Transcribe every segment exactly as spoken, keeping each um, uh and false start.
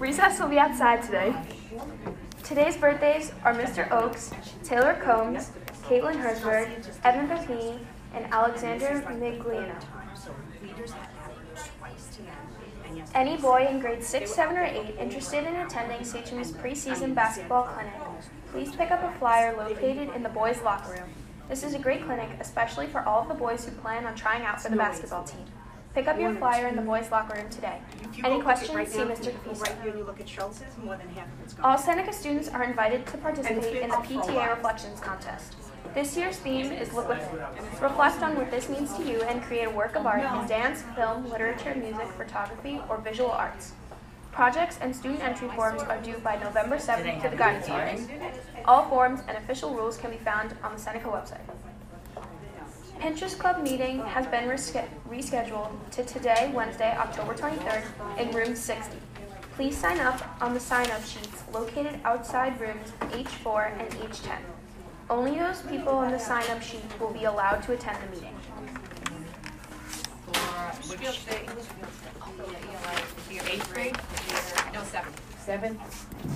Recess will be outside today. Today's birthdays are Mister Oakes, Taylor Combs, Caitlin Herford, Evan Papini, and Alexander Migliano. Any boy in grades six, seven, or eight interested in attending Seachem's preseason basketball clinic, please pick up a flyer located in the boys' locker room. This is a great clinic, especially for all of the boys who plan on trying out for the basketball team. Pick up your flyer in the boys' locker room today. Any questions, right see now, Mister Capuso. All Seneca students are invited to participate in the P T A Reflections Contest. This year's theme is Look Within. Reflect on what this means to you and create a work of art in dance, film, literature, music, photography, or visual arts. Projects and student entry forms are due by November seventh to the guidance office. All forms and official rules can be found on the Seneca website. Pinterest Club meeting has been rescheduled to today, Wednesday, October twenty-third, in room sixty. Please sign up on the sign-up sheets located outside rooms H four and H ten. Only those people on the sign-up sheet will be allowed to attend the meeting.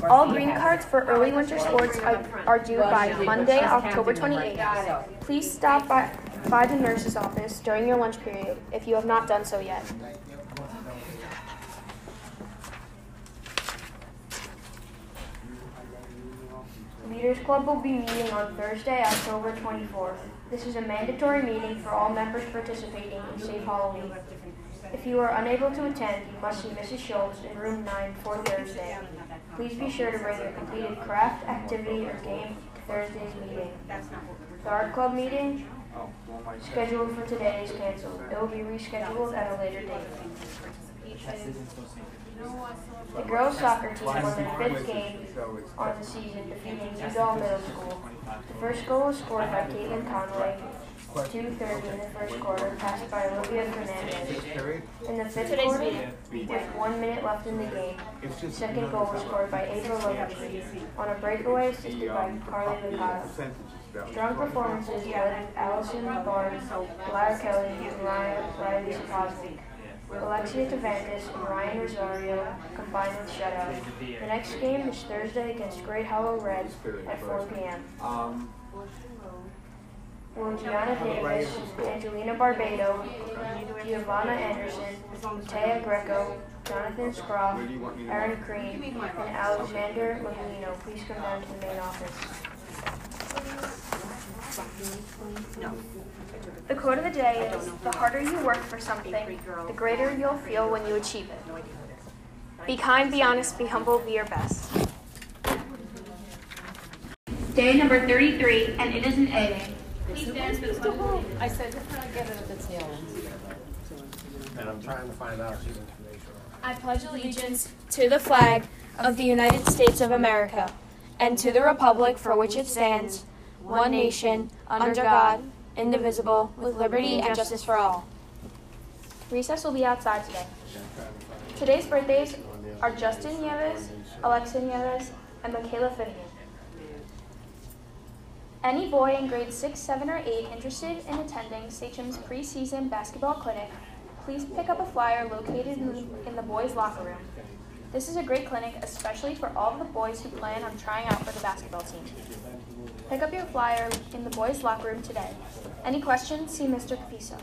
All green cards for early winter sports are, are due by Monday, October twenty-eighth. Please stop by, by the nurse's office during your lunch period if you have not done so yet. Leaders Club will be meeting on Thursday, October twenty-fourth. This is a mandatory meeting for all members participating in Safe Halloween. If you are unable to attend, you must see Missus Schultz in room nine for Thursday. Please be sure to bring your completed craft, activity, or game to Thursday's meeting. The Art Club meeting scheduled for today is canceled. It will be rescheduled at a later date. The girls' soccer team won their fifth game on the season, defeating Udall Middle School. The first goal was scored by Caitlin Conway. two thirty in the first quarter, passed by Olivia Fernandez. In the fifth quarter, with one minute left in the game, the second goal was scored by April Lopez on a breakaway assisted by Carly Ricardo. Strong performances by Allison Barnes, Blair Kelly, and Ryan Riley Sapoznik. Alexia Tavantis and Ryan Rosario combined with shutouts. The next game is Thursday against Great Hollow Reds at four p m Will Gianna Davis, Angelina Barbado, Giovanna Anderson, Matea Greco, Jonathan Scroff, Aaron Crean, and Alexander Levino, please come down to the main office. No. The quote of the day is, "The harder you work for something, the greater you'll feel when you achieve it." Be kind, be honest, be humble, be your best. Day number thirty-three, and it is an A. I said, just not get it if it's the And I'm trying to find out. I pledge allegiance to the flag of the United States of America and to the republic for which it stands, one nation, under God, indivisible, with liberty and justice for all. Recess will be outside today. Today's birthdays are Justin Nieves, Alexa Nieves, and Michaela Finnegan. Any boy in grades six, seven, or eight interested in attending Seachem's preseason basketball clinic, please pick up a flyer located in the boys' locker room. This is a great clinic, especially for all of the boys who plan on trying out for the basketball team. Pick up your flyer in the boys' locker room today. Any questions, see Mister Capiso.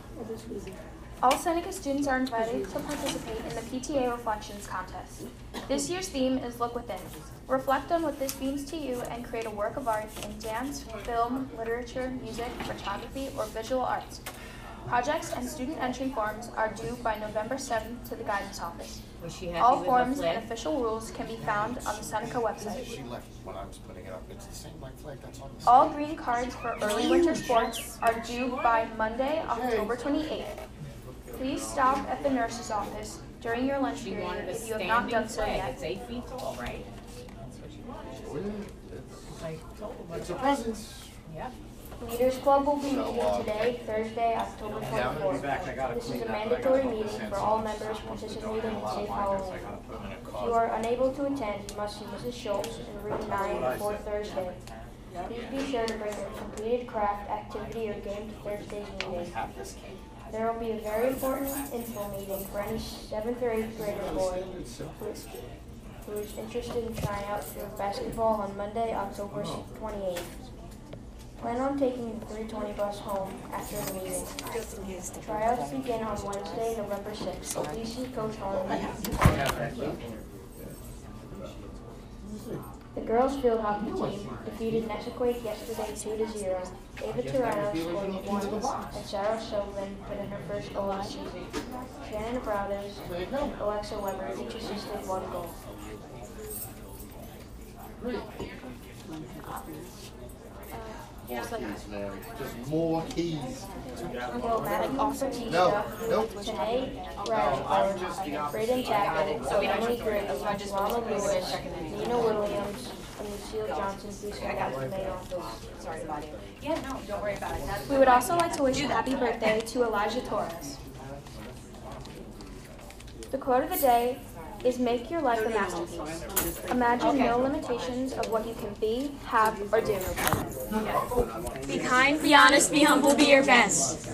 All Seneca students are invited to participate in the P T A Reflections Contest. This year's theme is Look Within. Reflect on what this means to you and create a work of art in dance, film, literature, music, photography, or visual arts. Projects and student entry forms are due by November seventh to the guidance office. All forms and official rules can be found on the Seneca website. She left when I was putting it up. It's the same black flag that's on the side. All green cards for early winter sports are due by Monday, October twenty-eighth. Please stop at the nurse's office during your lunch period if you have not done so yet. It's eight feet tall, right? That's what you want. It's a present. Yep. Leaders Club will be meeting today, Thursday, October twenty-fourth. This is a mandatory meeting for all members participating in Safe Halloween. If you are unable to attend, you must see Missus Schultz in room nine for Thursday. Please be sure to bring your completed craft, activity, or game to Thursday's meeting. There will be a very important info meeting for any seventh or eighth grader boy who's interested in tryouts for basketball on Monday, October twenty-eighth. Plan on taking the three twenty bus home after the meeting. Tryouts begin on Wednesday, November sixth. Please see Coach Harlan. The girls' field hockey team defeated Natick yesterday two to zero. Ava Tirado scored one, and Sarah Sullivan put in her first goal of the season. Shannon Browders and Alexa Weber each assisted one goal. Uh, Just more keys. No, Matic also teased up today, Raj, Braden Jackson, Emily Griggs, Lama Lewis, Nina Williams, and Lucille Johnson, who's got the main office. Sorry about it. Yeah, no, don't worry about it. We would also like to wish a happy birthday to Elijah Torres. The quote of the day is, make your life a masterpiece. Imagine okay. no limitations of what you can be, have, or do. Be kind, be honest, be humble, be your best.